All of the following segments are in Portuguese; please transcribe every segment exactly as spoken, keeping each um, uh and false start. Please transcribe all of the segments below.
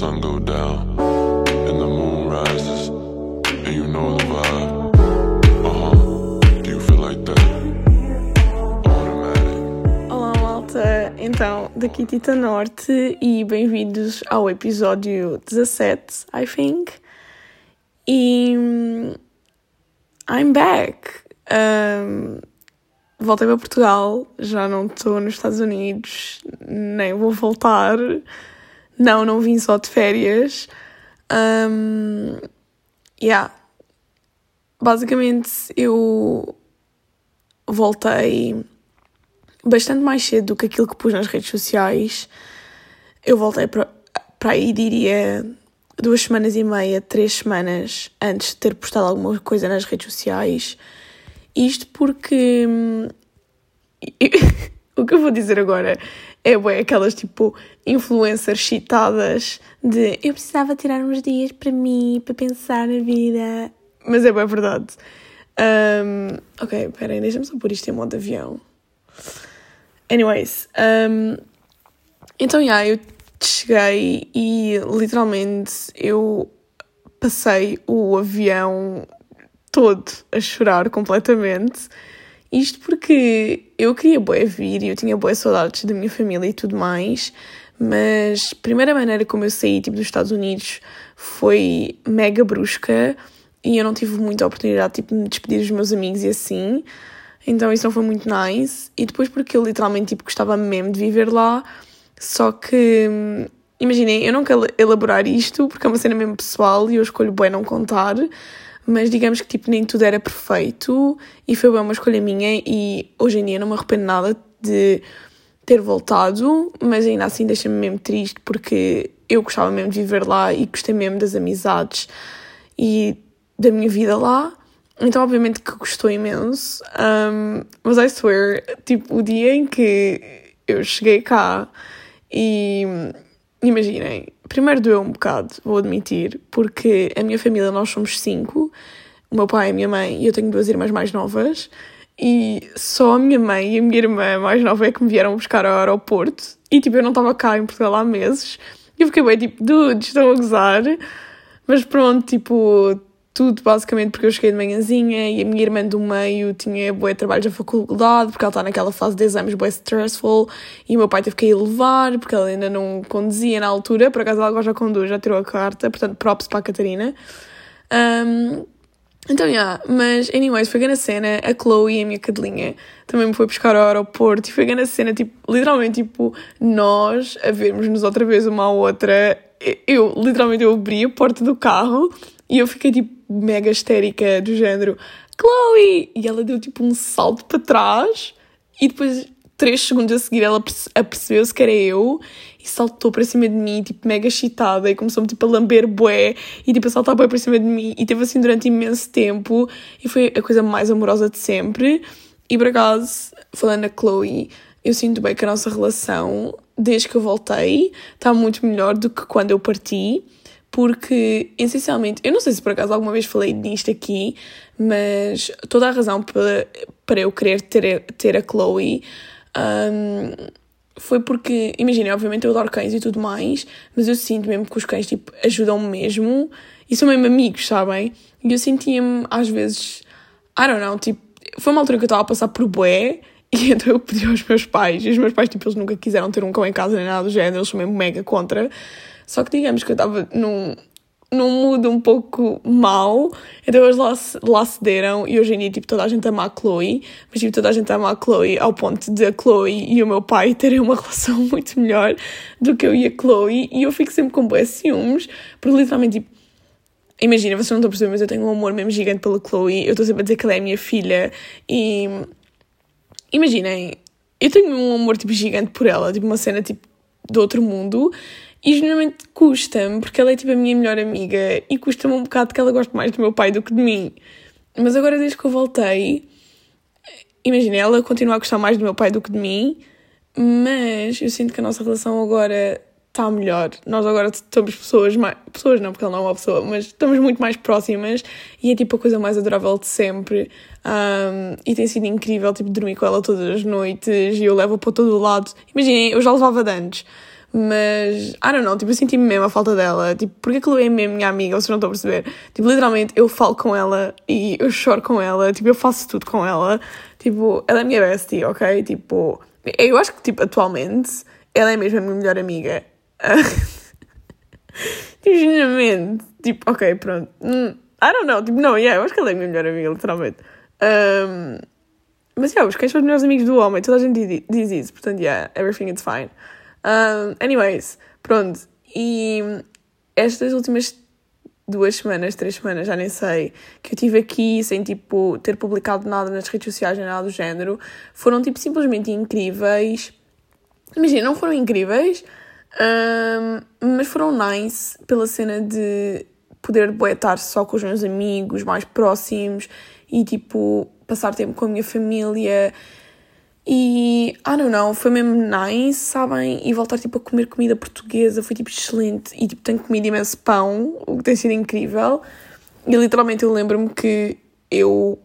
sun go down and the moon rises, and you know the vibe. Uh-huh. Do you feel like that? Automatic. Olá malta, então daqui Tita Norte e bem-vindos ao episódio dezassete, I think. E I'm back. Um, voltei para Portugal, já não estou nos Estados Unidos, nem vou voltar. Não, não vim só de férias. Um, yeah. Basicamente, eu voltei bastante mais cedo do que aquilo que pus nas redes sociais. Eu voltei para aí, diria, duas semanas e meia, três semanas antes de ter postado alguma coisa nas redes sociais. Isto porque... O que eu vou dizer agora é bem, aquelas tipo influencers excitadas de eu precisava tirar uns dias para mim, para pensar na vida. Mas é bem verdade. Um, ok, peraí, deixa-me só pôr isto em modo avião. Anyways, um, então, já, yeah, eu cheguei e literalmente eu passei o avião todo a chorar completamente. Isto porque eu queria bué vir e eu tinha bué saudades da minha família e tudo mais, mas a primeira maneira como eu saí tipo, dos Estados Unidos foi mega brusca e eu não tive muita oportunidade tipo, de me despedir dos meus amigos e assim, então isso não foi muito nice. E depois porque eu literalmente tipo, gostava mesmo de viver lá, só que, imaginem, eu não quero elaborar isto porque é uma cena mesmo pessoal e eu escolho bué não contar. Mas digamos que tipo, nem tudo era perfeito e foi bem uma escolha minha e hoje em dia não me arrependo nada de ter voltado, mas ainda assim deixa-me mesmo triste porque eu gostava mesmo de viver lá e gostei mesmo das amizades e da minha vida lá. Então obviamente que gostou imenso, um, mas I swear, tipo, o dia em que eu cheguei cá e... Imaginem, primeiro doeu um bocado, vou admitir, porque a minha família, nós somos cinco, o meu pai, a minha mãe e eu tenho duas irmãs mais novas e só a minha mãe e a minha irmã mais nova é que me vieram buscar ao aeroporto e tipo, eu não estava cá em Portugal há meses e eu fiquei bem tipo, dude, estou a gozar, mas pronto, tipo, tudo basicamente porque eu cheguei de manhãzinha e a minha irmã do meio tinha bué trabalhos da faculdade porque ela está naquela fase de exames bué stressful e o meu pai teve que ir levar porque ela ainda não conduzia na altura, por acaso ela agora já conduz, já tirou a carta, portanto props para a Catarina. Um, então, yeah, mas anyways, foi grande cena, a Chloe, a minha cadelinha, também me foi buscar ao aeroporto e foi grande cena, tipo, literalmente, tipo, nós a vermos-nos outra vez uma à outra, eu, literalmente, eu abri a porta do carro e eu fiquei, tipo, mega histérica, do género, Chloe! E ela deu, tipo, um salto para trás e depois, três segundos a seguir, ela apercebeu-se que era eu e saltou para cima de mim, tipo, mega excitada e começou-me, tipo, a lamber bué e, tipo, a saltar bué para cima de mim e teve assim durante imenso tempo e foi a coisa mais amorosa de sempre. E, por acaso, falando a Chloe, eu sinto bem que a nossa relação, desde que eu voltei, está muito melhor do que quando eu parti. Porque, essencialmente, eu não sei se por acaso alguma vez falei disto aqui, mas toda a razão para, para eu querer ter, ter a Chloe um, foi porque, imaginem, obviamente eu adoro cães e tudo mais, mas eu sinto mesmo que os cães tipo, ajudam-me mesmo e são mesmo amigos, sabem? E eu sentia-me às vezes, I don't know, tipo, foi uma altura que eu estava a passar por bué e então eu pedi aos meus pais, e os meus pais tipo, eles nunca quiseram ter um cão em casa nem nada do género, eles são mesmo mega contra. Só que digamos que eu estava num, num mood um pouco mau, então eles lá, lá cederam e hoje em dia tipo, toda a gente ama a Chloe, mas tipo, toda a gente ama a Chloe ao ponto de a Chloe e o meu pai terem uma relação muito melhor do que eu e a Chloe e eu fico sempre com bué ciúmes, porque literalmente tipo, imagina, vocês não estão a perceber, mas eu tenho um amor mesmo gigante pela Chloe, eu estou sempre a dizer que ela é a minha filha e imaginem, eu tenho um amor tipo, gigante por ela, tipo uma cena tipo, do outro mundo. E geralmente custa-me, porque ela é tipo a minha melhor amiga e custa-me um bocado que ela goste mais do meu pai do que de mim. Mas agora desde que eu voltei, imagina, ela continua a gostar mais do meu pai do que de mim, mas eu sinto que a nossa relação agora está melhor. Nós agora somos pessoas mais... Pessoas não, porque ela não é uma pessoa, mas estamos muito mais próximas e é tipo a coisa mais adorável de sempre. Um, e tem sido incrível, tipo, dormir com ela todas as noites e eu levo-a para todo o lado. Imaginem, eu já levava de antes. Mas, I don't know, tipo, eu senti-me mesmo a falta dela. Tipo, porque que a Chloe é mesmo minha amiga, vocês não estão a perceber. Tipo, literalmente, eu falo com ela e eu choro com ela. Tipo, eu faço tudo com ela. Tipo, ela é minha bestie, ok? Tipo, eu acho que, tipo, atualmente, ela é mesmo a minha melhor amiga. Tipo, genuinamente. Tipo, ok, pronto. I don't know. Tipo, não, yeah, eu acho que ela é a minha melhor amiga, literalmente. Um, mas, yeah, os cães são os melhores amigos do homem. Toda a gente diz isso. Portanto, yeah, everything is fine. Um, anyways, pronto, e estas últimas duas semanas, três semanas, já nem sei, que eu estive aqui sem, tipo, ter publicado nada nas redes sociais, nem nada do género, foram, tipo, simplesmente incríveis. Imagina, não foram incríveis, um, mas foram nice pela cena de poder boetar só com os meus amigos mais próximos e, tipo, passar tempo com a minha família. E, I don't know, foi mesmo nice, sabem? E voltar, tipo, a comer comida portuguesa foi, tipo, excelente. E, tipo, tenho comido imenso pão, o que tem sido incrível. E, literalmente, eu lembro-me que eu...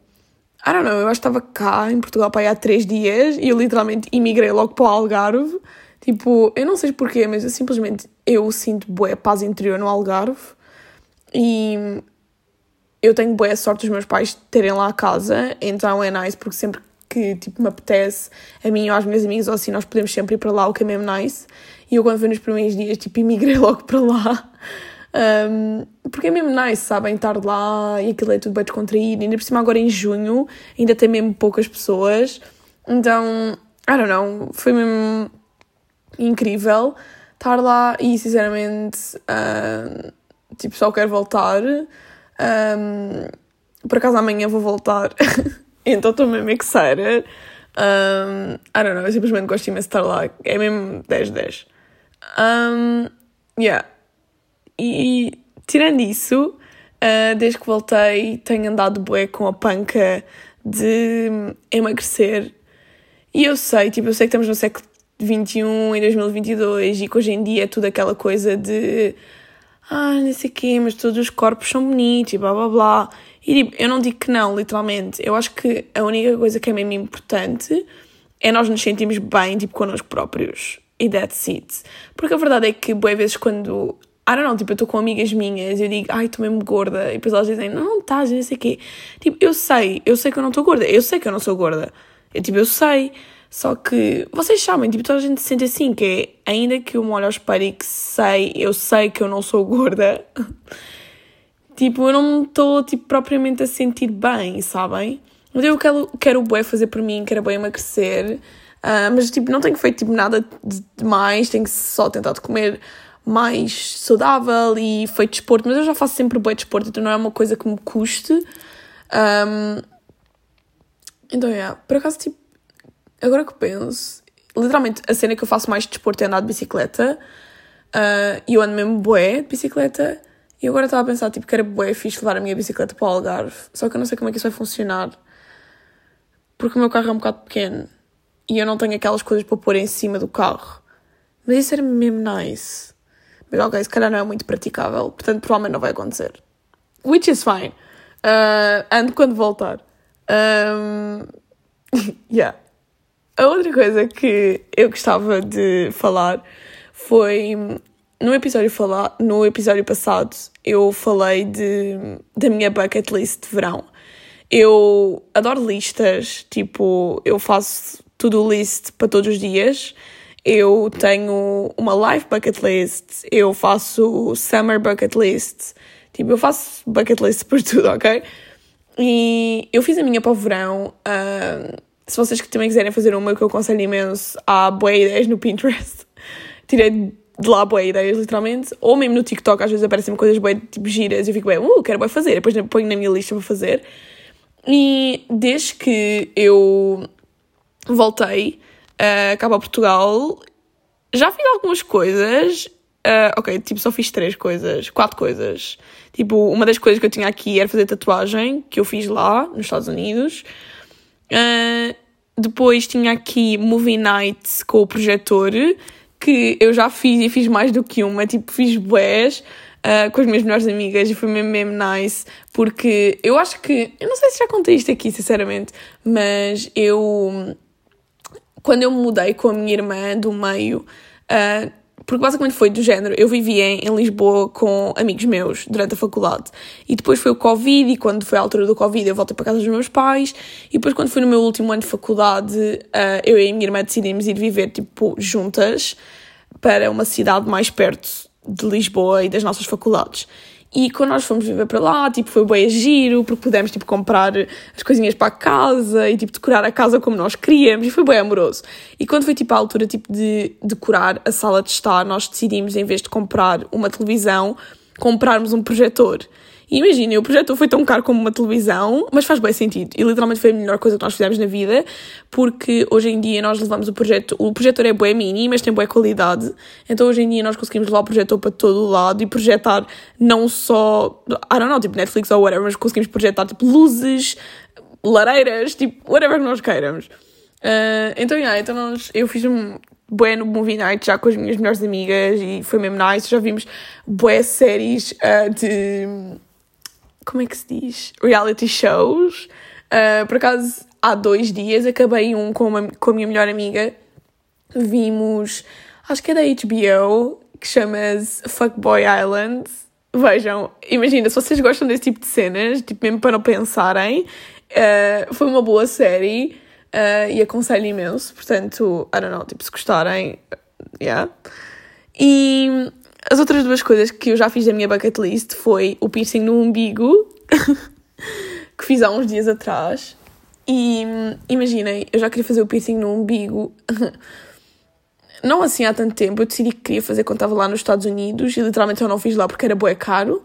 I don't know, eu acho que estava cá, em Portugal, para aí há três dias. E eu, literalmente, imigrei logo para o Algarve. Tipo, eu não sei porquê, mas eu simplesmente... Eu sinto bué paz interior no Algarve. E eu tenho bué sorte dos meus pais terem lá a casa. Então, é nice, porque sempre... que, tipo, me apetece a mim ou aos meus amigos, ou assim, nós podemos sempre ir para lá, o que é mesmo nice. E eu, quando fui nos primeiros dias, tipo, emigrei logo para lá. Um, porque é mesmo nice, sabem? Estar lá e aquilo é tudo bem descontraído. Ainda por cima, agora em junho, ainda tem mesmo poucas pessoas. Então, I don't know, foi mesmo incrível estar lá e, sinceramente, uh, tipo, só quero voltar. Um, por acaso, amanhã vou voltar... Então estou mesmo excited. Um, I don't know, eu simplesmente gosto imenso de estar lá. É mesmo dez dez. Um, yeah. E tirando isso, uh, desde que voltei, tenho andado bué com a panca de emagrecer. E eu sei, tipo, eu sei que estamos no século vinte e um, em dois mil e vinte e dois, e que hoje em dia é tudo aquela coisa de... Ah, não sei o quê, mas todos os corpos são bonitos e blá blá blá. E tipo, eu não digo que não, literalmente. Eu acho que a única coisa que é mesmo importante é nós nos sentirmos bem, tipo, connosco próprios. E that's it. Porque a verdade é que, boas vezes, quando... I don't know, tipo, eu estou com amigas minhas e eu digo, ai, estou mesmo gorda. E depois elas dizem, não, não estás, não sei o quê. Tipo, eu sei, eu sei que eu não estou gorda. Eu sei que eu não sou gorda. Eu, tipo, eu sei. Só que, vocês sabem, tipo, toda a gente se sente assim, que é, ainda que eu me olhe ao espelho e que sei, eu sei que eu não sou gorda... Tipo, eu não me estou, tipo, propriamente a sentir bem, sabem? Mas eu quero, quero bué fazer por mim, quero bué emagrecer. Uh, mas, tipo, não tenho feito, tipo, nada demais. Tenho só tentado comer mais saudável e feito desporto. Mas eu já faço sempre bué desporto, então não é uma coisa que me custe. Um, então, é. Yeah, por acaso, tipo, agora que penso... Literalmente, a cena que eu faço mais de desporto é andar de bicicleta. E uh, eu ando mesmo bué de bicicleta. E agora estava a pensar, tipo, que era bué fixe levar a minha bicicleta para o Algarve. Só que eu não sei como é que isso vai funcionar. Porque o meu carro é um bocado pequeno. E eu não tenho aquelas coisas para pôr em cima do carro. Mas isso era mesmo nice. Mas ok, se calhar não é muito praticável. Portanto, provavelmente não vai acontecer. Which is fine. Uh, ando quando voltar. Um, yeah. A outra coisa que eu gostava de falar foi... No episódio, falar, no episódio passado, eu falei de, da minha bucket list de verão. Eu adoro listas, tipo, eu faço to-do list para todos os dias. Eu tenho uma life bucket list, eu faço summer bucket list. Tipo, eu faço bucket list por tudo, ok? E eu fiz a minha para o verão. Uh, se vocês que também quiserem fazer uma, que eu aconselho imenso, há boas ideias no Pinterest. Tirei... de lá boas ideias, literalmente, ou mesmo no TikTok às vezes aparecem coisas boas, tipo, giras e eu fico bem, uh, quero bem fazer, depois ponho na minha lista para fazer. E desde que eu voltei uh, cá para Portugal, já fiz algumas coisas, uh, ok, tipo, só fiz três coisas, quatro coisas, tipo, uma das coisas que eu tinha aqui era fazer tatuagem, que eu fiz lá, nos Estados Unidos, uh, depois tinha aqui movie night com o projetor, que eu já fiz e fiz mais do que uma, tipo, fiz bués uh, com as minhas melhores amigas e foi mesmo, mesmo nice, porque eu acho que, eu não sei se já contei isto aqui, sinceramente, mas eu, quando eu me mudei com a minha irmã do meio, uh, Porque basicamente foi do género, eu vivia em, em Lisboa com amigos meus durante a faculdade e depois foi o Covid e quando foi a altura do Covid eu voltei para casa dos meus pais e depois quando foi no meu último ano de faculdade uh, eu e a minha irmã decidimos ir viver tipo juntas para uma cidade mais perto de Lisboa e das nossas faculdades. E quando nós fomos viver para lá, tipo, foi bué giro, porque pudemos, tipo, comprar as coisinhas para a casa e, tipo, decorar a casa como nós queríamos, e foi bué amoroso. E quando foi, tipo, a altura, tipo, de decorar a sala de estar, nós decidimos, em vez de comprar uma televisão, comprarmos um projetor. E imaginem, o projetor foi tão caro como uma televisão, mas faz bué sentido. E literalmente foi a melhor coisa que nós fizemos na vida, porque hoje em dia nós levamos o projetor... O projetor é bué mini, mas tem bué qualidade. Então hoje em dia nós conseguimos levar o projetor para todo o lado e projetar não só... I don't know, tipo Netflix ou whatever, mas conseguimos projetar tipo luzes, lareiras, tipo whatever que nós queiramos. Uh, então, yeah, então nós, eu fiz um... bué no movie night já com as minhas melhores amigas e foi mesmo nice, já vimos bué séries uh, de... como é que se diz? Reality shows. Uh, por acaso, há dois dias acabei um com, uma, com a minha melhor amiga. Vimos, acho que é da H B O, que chama-se Fuckboy Island. Vejam, imagina, se vocês gostam desse tipo de cenas, tipo mesmo para não pensarem, uh, foi uma boa série uh, e aconselho imenso. Portanto, I don't know, tipo, se gostarem, yeah. E... as outras duas coisas que eu já fiz da minha bucket list foi o piercing no umbigo, que fiz há uns dias atrás. E imaginem, eu já queria fazer o piercing no umbigo, não assim há tanto tempo. Eu decidi que queria fazer quando estava lá nos Estados Unidos e literalmente eu não fiz lá porque era bué caro.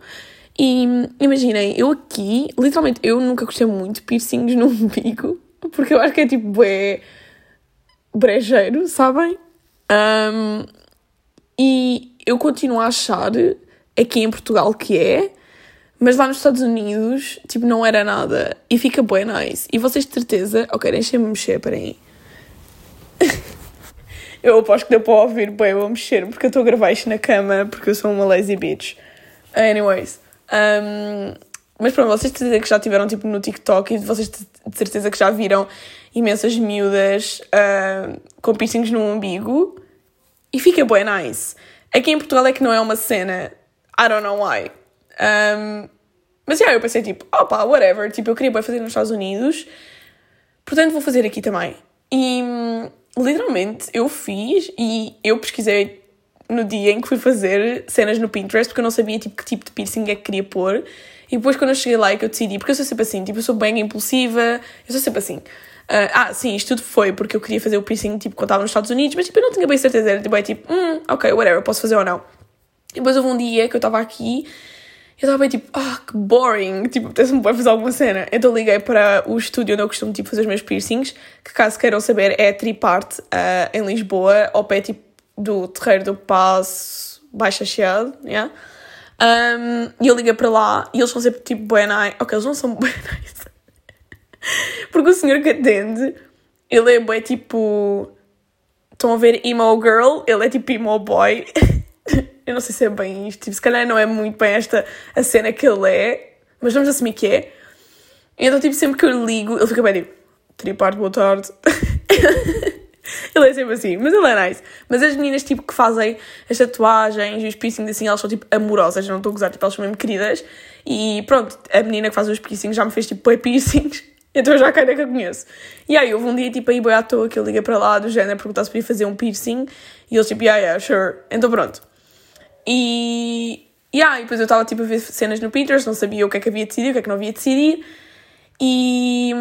E imaginem, eu aqui, literalmente eu nunca gostei muito de piercings no umbigo, porque eu acho que é tipo bué brejeiro, sabem? Um, e... eu continuo a achar aqui em Portugal que é, mas lá nos Estados Unidos, tipo, não era nada. E fica bué nice. E vocês de certeza... ok, deixem-me mexer, peraí. Eu aposto que deu para ouvir bué, eu vou mexer, porque eu estou a gravar isto na cama, porque eu sou uma lazy bitch. Anyways. Um... Mas pronto, vocês de certeza que já tiveram, tipo, no TikTok e vocês de certeza que já viram imensas miúdas uh, com piercings no umbigo. E fica bué nice. Aqui em Portugal é que não é uma cena, I don't know why. Um, mas já, yeah, eu pensei tipo, opa, whatever, tipo, eu queria bem fazer nos Estados Unidos, portanto vou fazer aqui também. E literalmente eu fiz e eu pesquisei no dia em que fui fazer cenas no Pinterest, porque eu não sabia tipo que tipo de piercing é que queria pôr. E depois quando eu cheguei lá é que eu decidi, porque eu sou sempre assim, tipo, eu sou bem impulsiva, eu sou sempre assim. Uh, ah, sim, isto tudo foi porque eu queria fazer o piercing, tipo, quando estava nos Estados Unidos, mas, tipo, eu não tinha bem certeza, era, tipo, é, tipo, hum, ok, whatever, posso fazer ou não. E depois houve um dia que eu estava aqui, eu estava bem, tipo, ah, oh, que boring, tipo, se-me pode fazer alguma cena. Então liguei para o estúdio onde eu costumo, tipo, fazer os meus piercings, que, caso queiram saber, é a Triparte, uh, em Lisboa, ao pé, tipo, do Terreiro do Paço, Baixa Chiado, yeah? Um, e eu liguei para lá, e eles são sempre, tipo, bué nice. Ok, eles não são bué nice. Porque o senhor que atende, ele é bem tipo... estão a ver emo girl? Ele é tipo emo boy. Eu não sei se é bem isto. Tipo, se calhar não é muito bem esta a cena que ele é. Mas vamos assumir que é. Então, tipo, sempre que eu ligo, ele fica bem tipo... Triparte, boa tarde. Ele é sempre assim. Mas ele é nice. Mas as meninas, tipo, que fazem as tatuagens e os piercings, assim, elas são, tipo, amorosas. Eu não estou a gozar, tipo, elas são mesmo queridas. E pronto, a menina que faz os piercings já me fez, tipo, piercings. Então eu já caio que eu conheço. E aí houve um dia, tipo, aí boi à toa que eu liguei para lá do género perguntar se podia fazer um piercing. E eles tipo, yeah, yeah, sure. Então pronto. E... yeah, e depois eu estava, tipo, a ver cenas no Pinterest, não sabia o que é que havia de decidir, o que é que não havia de decidir. E...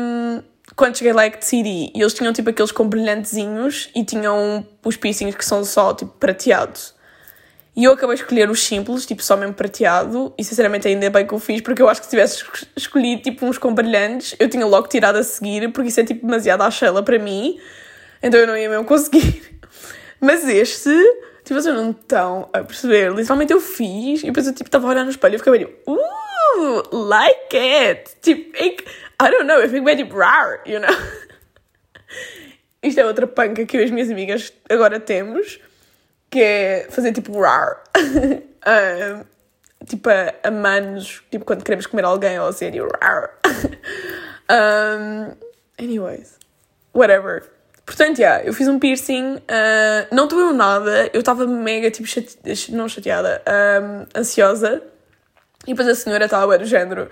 quando cheguei lá é que decidi. E eles tinham, tipo, aqueles com brilhantezinhos e tinham os piercings que são só, tipo, prateados. E eu acabei de escolher os simples, tipo, só mesmo prateado. E, sinceramente, ainda bem que eu fiz, porque eu acho que se tivesse escolhido, tipo, uns com brilhantes, eu tinha logo tirado a seguir, porque isso é, tipo, demasiado à chela para mim. Então eu não ia mesmo conseguir. Mas este, tipo, vocês não estão a perceber. Literalmente eu fiz, e depois eu, tipo, estava a olhar no espelho e ficava tipo, uh, like it! Tipo, I don't know, eu fico bem, tipo, rar, you know? Isto é outra panca que eu e as minhas amigas agora temos. Que é fazer tipo rar. um, tipo a, a manos, tipo quando queremos comer alguém ou assim, rar. um, anyways, whatever. Portanto, yeah, eu fiz um piercing, uh, não doeu nada, eu estava mega, tipo, chate... não chateada, um, ansiosa. E depois a senhora estava do género,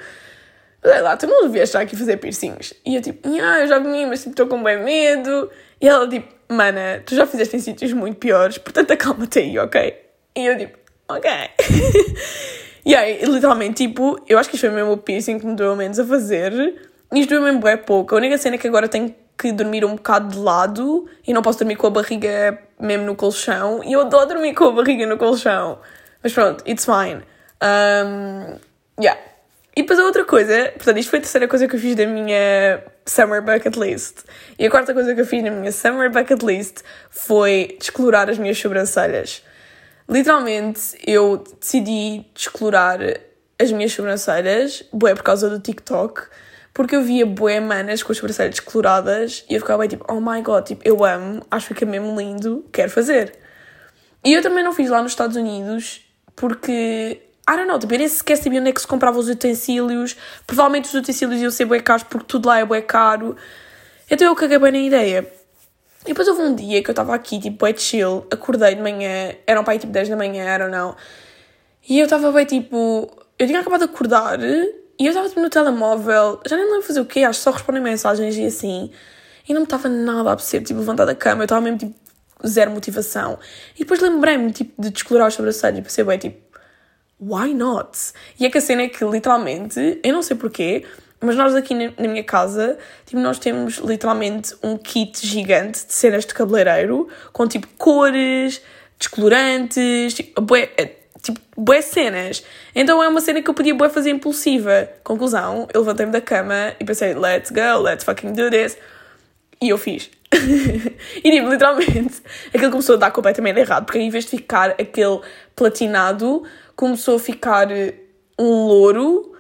olha lá, tu não devias estar aqui fazer piercings. E eu tipo, ah, eu já vim, mas estou tipo, com bem medo. E ela tipo, mana, tu já fizeste em sítios muito piores, portanto acalma-te aí, ok? E eu tipo, ok. E aí, literalmente, tipo, eu acho que isto foi mesmo o piercing que me doeu menos a fazer. E isto doeu mesmo bem pouco. A única cena é que agora tenho que dormir um bocado de lado e não posso dormir com a barriga mesmo no colchão. E eu adoro dormir com a barriga no colchão. Mas pronto, it's fine. Um, yeah. E depois a outra coisa, portanto, isto foi a terceira coisa que eu fiz da minha summer bucket list. E a quarta coisa que eu fiz na minha summer bucket list foi descolorar as minhas sobrancelhas. Literalmente, eu decidi descolorar as minhas sobrancelhas, bué, por causa do TikTok, porque eu via bué manas com as sobrancelhas descoloradas e eu ficava bem tipo, oh my god, tipo, eu amo, acho que fica mesmo lindo, quero fazer. E eu também não fiz lá nos Estados Unidos, porque, I don't know, tipo, eu nem sequer sabia onde é que se compravam os utensílios, provavelmente os utensílios iam ser bué caros porque tudo lá é bué caro, então eu caguei bem na ideia. E depois houve um dia que eu estava aqui, tipo, bué chill, acordei de manhã, eram para aí, tipo, dez da manhã, I don't know, e eu estava bem, tipo, eu tinha acabado de acordar e eu estava, tipo, no telemóvel, já nem lembro fazer o quê, acho que só responder mensagens e assim, e não me estava nada a perceber, tipo, levantar da cama, eu estava mesmo, tipo, zero motivação. E depois lembrei-me, tipo, de descolorar os sobrancelhos e pensei, bem, tipo, why not? E é que a cena é que, literalmente, eu não sei porquê, mas nós aqui na minha casa, tipo, nós temos literalmente um kit gigante de cenas de cabeleireiro, com tipo cores, descolorantes, tipo bué, tipo, bué cenas. Então é uma cena que eu podia bué fazer impulsiva. Conclusão, eu levantei-me da cama e pensei, let's go, let's fucking do this. E eu fiz. E tipo, literalmente, aquilo começou a dar completamente errado, porque em vez de ficar aquele platinado, começou a ficar um louro,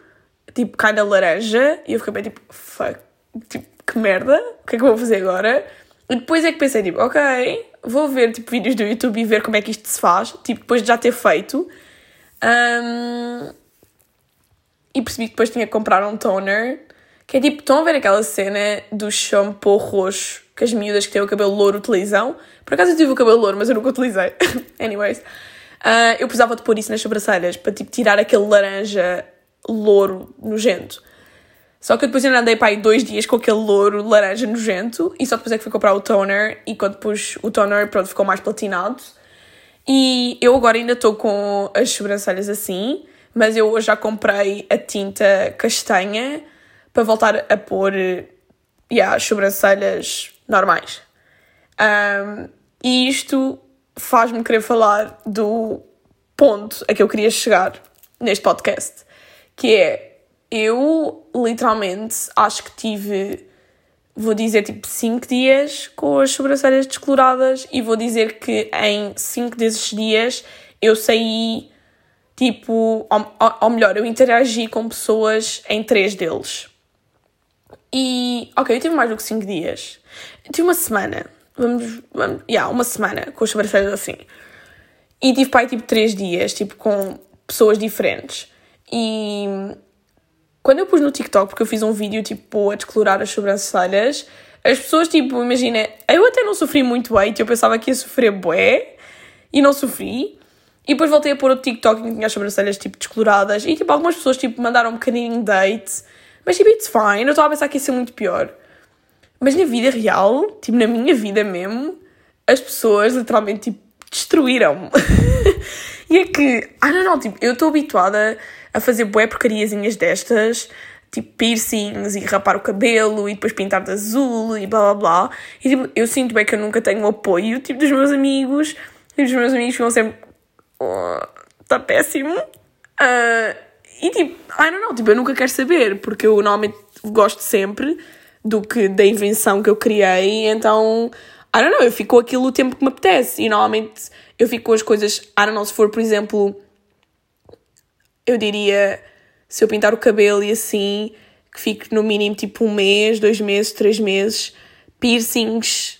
tipo, cai na laranja, e eu fiquei bem tipo, fuck, tipo, que merda, o que é que eu vou fazer agora? E depois é que pensei, tipo, ok, vou ver, tipo, vídeos do YouTube e ver como é que isto se faz, tipo, depois de já ter feito. Um... E percebi que depois tinha que comprar um toner, que é tipo, estão a ver aquela cena do shampoo roxo que as miúdas que têm o cabelo louro utilizam? Por acaso eu tive o cabelo louro, mas eu nunca utilizei. Anyways, uh, eu precisava de pôr isso nas sobrancelhas, para, tipo, tirar aquele laranja louro nojento. Só que eu depois ainda andei para aí dois dias com aquele louro laranja nojento e só depois é que fui comprar o toner e quando pus o toner, pronto, ficou mais platinado. E eu agora ainda estou com as sobrancelhas assim, mas eu hoje já comprei a tinta castanha para voltar a pôr, yeah, as sobrancelhas normais. Um, e isto faz-me querer falar do ponto a que eu queria chegar neste podcast. Que é, eu literalmente acho que tive, vou dizer tipo cinco dias com as sobrancelhas descoloradas e vou dizer que em cinco desses dias eu saí, tipo, ou, ou melhor, eu interagi com pessoas em três deles. E, ok, eu tive mais do que cinco dias. Eu tive uma semana, vamos, vamos, yeah, uma semana com as sobrancelhas assim. E tive pai tipo três dias, tipo, com pessoas diferentes. E quando eu pus no TikTok, porque eu fiz um vídeo, tipo, a descolorar as sobrancelhas, as pessoas, tipo, imagina, eu até não sofri muito bem, eu pensava que ia sofrer bué, e não sofri. E depois voltei a pôr outro TikTok que tinha as sobrancelhas, tipo, descoloradas, e, tipo, algumas pessoas, tipo, mandaram um bocadinho de date, mas, tipo, it's fine, eu estava a pensar que ia ser muito pior. Mas na vida real, tipo, na minha vida mesmo, as pessoas, literalmente, tipo, destruíram-me. E é que, ah não, não, tipo, eu estou habituada a fazer bué porcariazinhas destas, tipo piercings e rapar o cabelo e depois pintar de azul e blá blá blá. E tipo, eu sinto bem que eu nunca tenho o apoio, tipo, dos meus amigos. E os meus amigos ficam sempre, oh, tá péssimo. Uh, e tipo, ah não, não, tipo, eu nunca quero saber, porque eu normalmente gosto sempre do que, da invenção que eu criei, então, I don't know, eu fico aquilo o tempo que me apetece. E normalmente eu fico com as coisas, I don't know, se for, por exemplo, eu diria, se eu pintar o cabelo e assim, que fico no mínimo tipo um mês, dois meses, três meses. Piercings,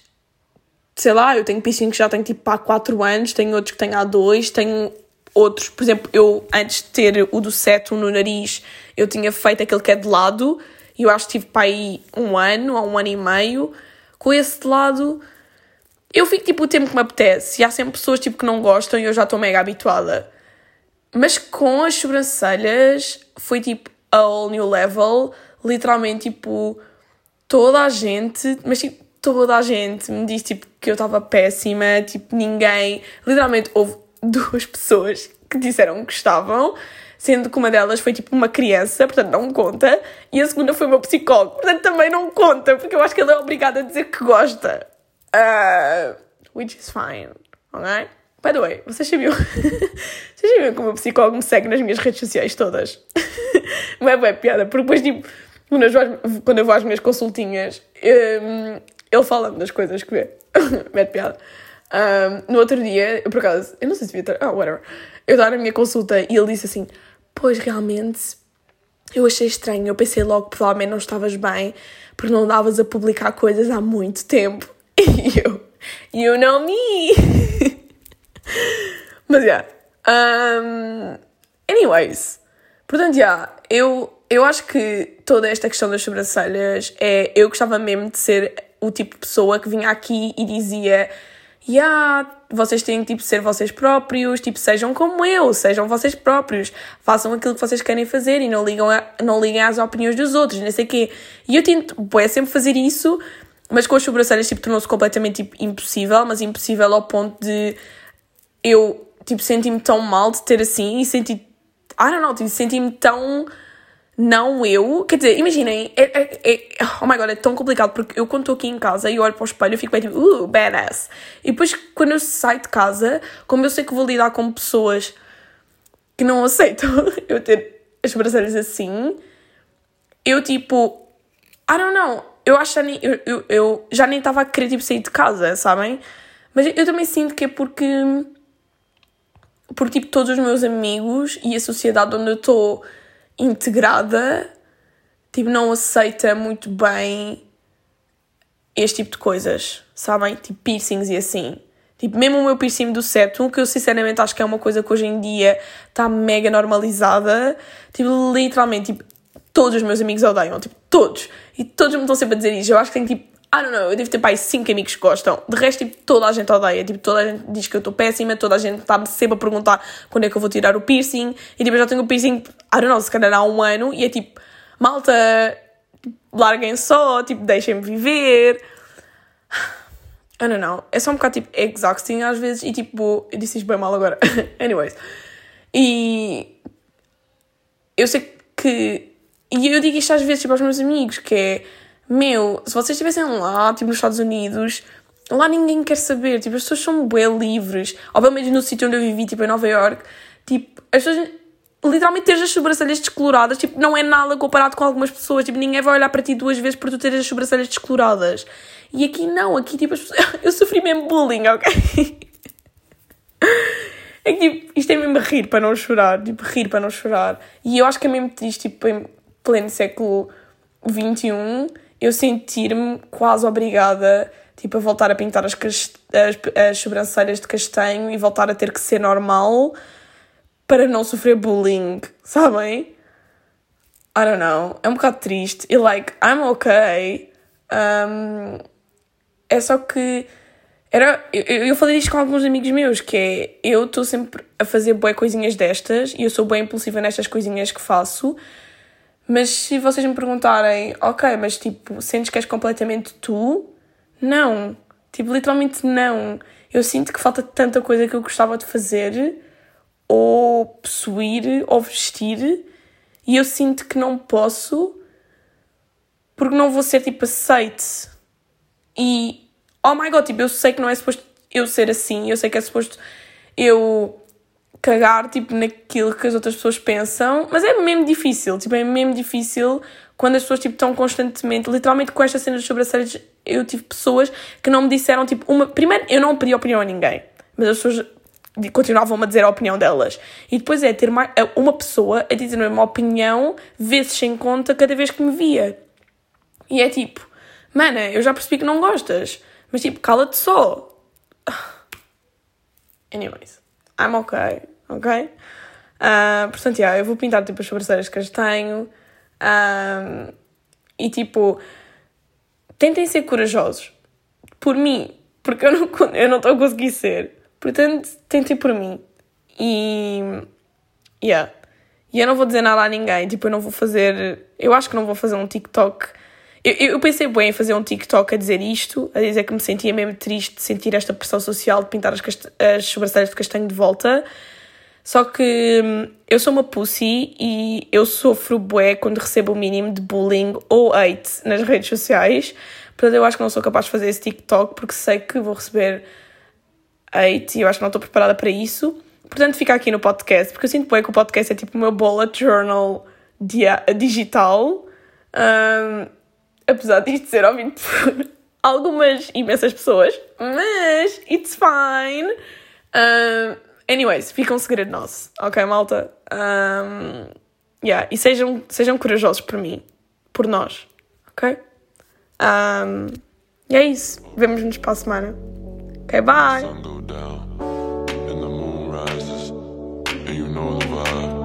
sei lá, eu tenho piercings que já tenho tipo há quatro anos, tenho outros que tenho há dois, tenho outros, por exemplo, eu antes de ter o do seto no nariz, eu tinha feito aquele que é de lado, e eu acho que tive para aí um ano ou um ano e meio com esse de lado. eu fico, tipo, o tempo que me apetece. E há sempre pessoas, tipo, que não gostam e eu já estou mega habituada. Mas com as sobrancelhas foi, tipo, a whole new level. Literalmente, tipo, toda a gente, mas, tipo, toda a gente me disse, tipo, que eu estava péssima. Tipo, ninguém... Literalmente, houve duas pessoas que disseram que gostavam, sendo que uma delas foi, tipo, uma criança, portanto, não conta. E a segunda foi o meu psicólogo, portanto, também não conta, porque eu acho que ele é obrigado a dizer que gosta. Uh, which is fine, ok? By the way, vocês sabiam? Vocês sabiam que o meu psicólogo me segue nas minhas redes sociais todas? Não é bem piada, porque depois, tipo, quando eu vou às minhas consultinhas, um, ele fala-me das coisas que vê. Mete piada. Um, no outro dia, eu por acaso, eu não sei se devia estar... Ah, oh, whatever. Eu estava na minha consulta e ele disse assim, pois, realmente, eu achei estranho. Eu pensei logo que provavelmente não estavas bem, porque não andavas a publicar coisas há muito tempo. E eu, you know me. Mas, yeah. Um, anyways. Portanto, yeah, eu, eu acho que toda esta questão das sobrancelhas é... Eu gostava mesmo de ser o tipo de pessoa que vinha aqui e dizia... Yeah, vocês têm que, tipo, ser vocês próprios, tipo, sejam como eu, sejam vocês próprios, façam aquilo que vocês querem fazer e não ligam a, não liguem às opiniões dos outros, não sei o quê. E eu tento, bom, é sempre fazer isso, mas com as sobrancelhas, tipo, tornou-se completamente, tipo, impossível, mas impossível ao ponto de eu, tipo, senti-me tão mal de ter assim e senti, I don't know, tipo, senti-me tão não eu, quer dizer, imaginem, é, é, é, oh my god, é tão complicado, porque eu quando estou aqui em casa e olho para o espelho eu fico bem tipo, uh, badass, e depois quando eu saio de casa, como eu sei que vou lidar com pessoas que não aceitam eu ter as sobrancelhas assim, eu tipo, I don't know, eu acho que eu, eu, eu já nem estava a querer, tipo, sair de casa, sabem? Mas eu também sinto que é porque, porque tipo, todos os meus amigos e a sociedade onde eu estou integrada, tipo, não aceita muito bem este tipo de coisas, sabem? Tipo, piercings e assim. Tipo, mesmo o meu piercing do septo, que eu sinceramente acho que é uma coisa que hoje em dia está mega normalizada, tipo, literalmente, tipo, todos os meus amigos odeiam, tipo, todos. E todos me estão sempre a dizer isso. Eu acho que tenho, tipo, I don't know, eu devo ter para aí cinco amigos que gostam. De resto, tipo, toda a gente odeia. Tipo, toda a gente diz que eu estou péssima, toda a gente está-me sempre a perguntar quando é que eu vou tirar o piercing. E, tipo, eu já tenho o piercing, I don't know, se calhar há um ano. E é tipo, malta, larguem só, tipo, deixem-me viver. I don't know. É só um bocado, tipo, exhausting às vezes. E, tipo, eu disse isto bem mal agora. Anyways. E eu sei que... E eu digo isto às vezes, tipo, aos meus amigos, que é... Meu, se vocês estivessem lá, tipo, nos Estados Unidos, lá ninguém quer saber, tipo, as pessoas são bem livres. Ou pelo menos no sítio onde eu vivi, tipo, em Nova Iorque, tipo, as pessoas, literalmente, teres as sobrancelhas descoloradas, tipo, não é nada comparado com algumas pessoas, tipo, ninguém vai olhar para ti duas vezes por tu teres as sobrancelhas descoloradas. E aqui não, aqui, tipo, as pessoas, eu sofri mesmo bullying, ok? É que, tipo, isto é mesmo rir para não chorar, tipo, rir para não chorar. E eu acho que é mesmo triste, tipo, em pleno século vinte e um... eu sentir-me quase obrigada, tipo, a voltar a pintar as, cas- as, as sobrancelhas de castanho e voltar a ter que ser normal para não sofrer bullying, sabem? I don't know, é um bocado triste. E, like, I'm okay. Um, é só que... Era, eu, eu falei isto com alguns amigos meus, que é... Eu estou sempre a fazer bué coisinhas destas e eu sou bem impulsiva nestas coisinhas que faço. Mas se vocês me perguntarem, ok, mas tipo, sentes que és completamente tu? Não. Tipo, literalmente não. Eu sinto que falta tanta coisa que eu gostava de fazer, ou possuir, ou vestir, e eu sinto que não posso, porque não vou ser, tipo, aceite. E, oh my god, tipo, eu sei que não é suposto eu ser assim, eu sei que é suposto eu... cagar, tipo, naquilo que as outras pessoas pensam, mas é mesmo difícil, tipo, é mesmo difícil quando as pessoas, tipo, estão constantemente, literalmente com esta cena de sobrancelhas, eu tive pessoas que não me disseram, tipo, uma... Primeiro, eu não pedi opinião a ninguém, mas as pessoas continuavam-me a dizer a opinião delas. E depois é ter mais... uma pessoa a dizer uma opinião, vezes sem conta, cada vez que me via. E é tipo, mana, eu já percebi que não gostas, mas, tipo, cala-te só. Anyways. I'm ok, ok? Uh, portanto, yeah, eu vou pintar, tipo, as sobrancelhas de castanho. Um, e, tipo, tentem ser corajosos. Por mim, porque eu não, eu não estou a conseguir ser. Portanto, tentem por mim. E... Yeah. E eu não vou dizer nada a ninguém. Tipo, eu não vou fazer... Eu acho que não vou fazer um TikTok... Eu, eu pensei bem em fazer um TikTok a dizer isto, a dizer que me sentia mesmo triste de sentir esta pressão social de pintar as, cast- as sobrancelhas de castanho de volta. Só que hum, eu sou uma pussy e eu sofro bué quando recebo o mínimo de bullying ou hate nas redes sociais. Portanto, eu acho que não sou capaz de fazer esse TikTok porque sei que vou receber hate e eu acho que não estou preparada para isso. Portanto, fica aqui no podcast, porque eu sinto bem que o podcast é tipo o meu bullet journal dia- digital. Um, apesar disto ser ouvido por algumas imensas pessoas, mas it's fine. Um, anyways, fica um segredo nosso, ok, malta? Um, yeah, e sejam, sejam corajosos por mim, por nós, ok? Um, e é isso, vemo-nos para a semana. Ok, bye! And you know the vibe.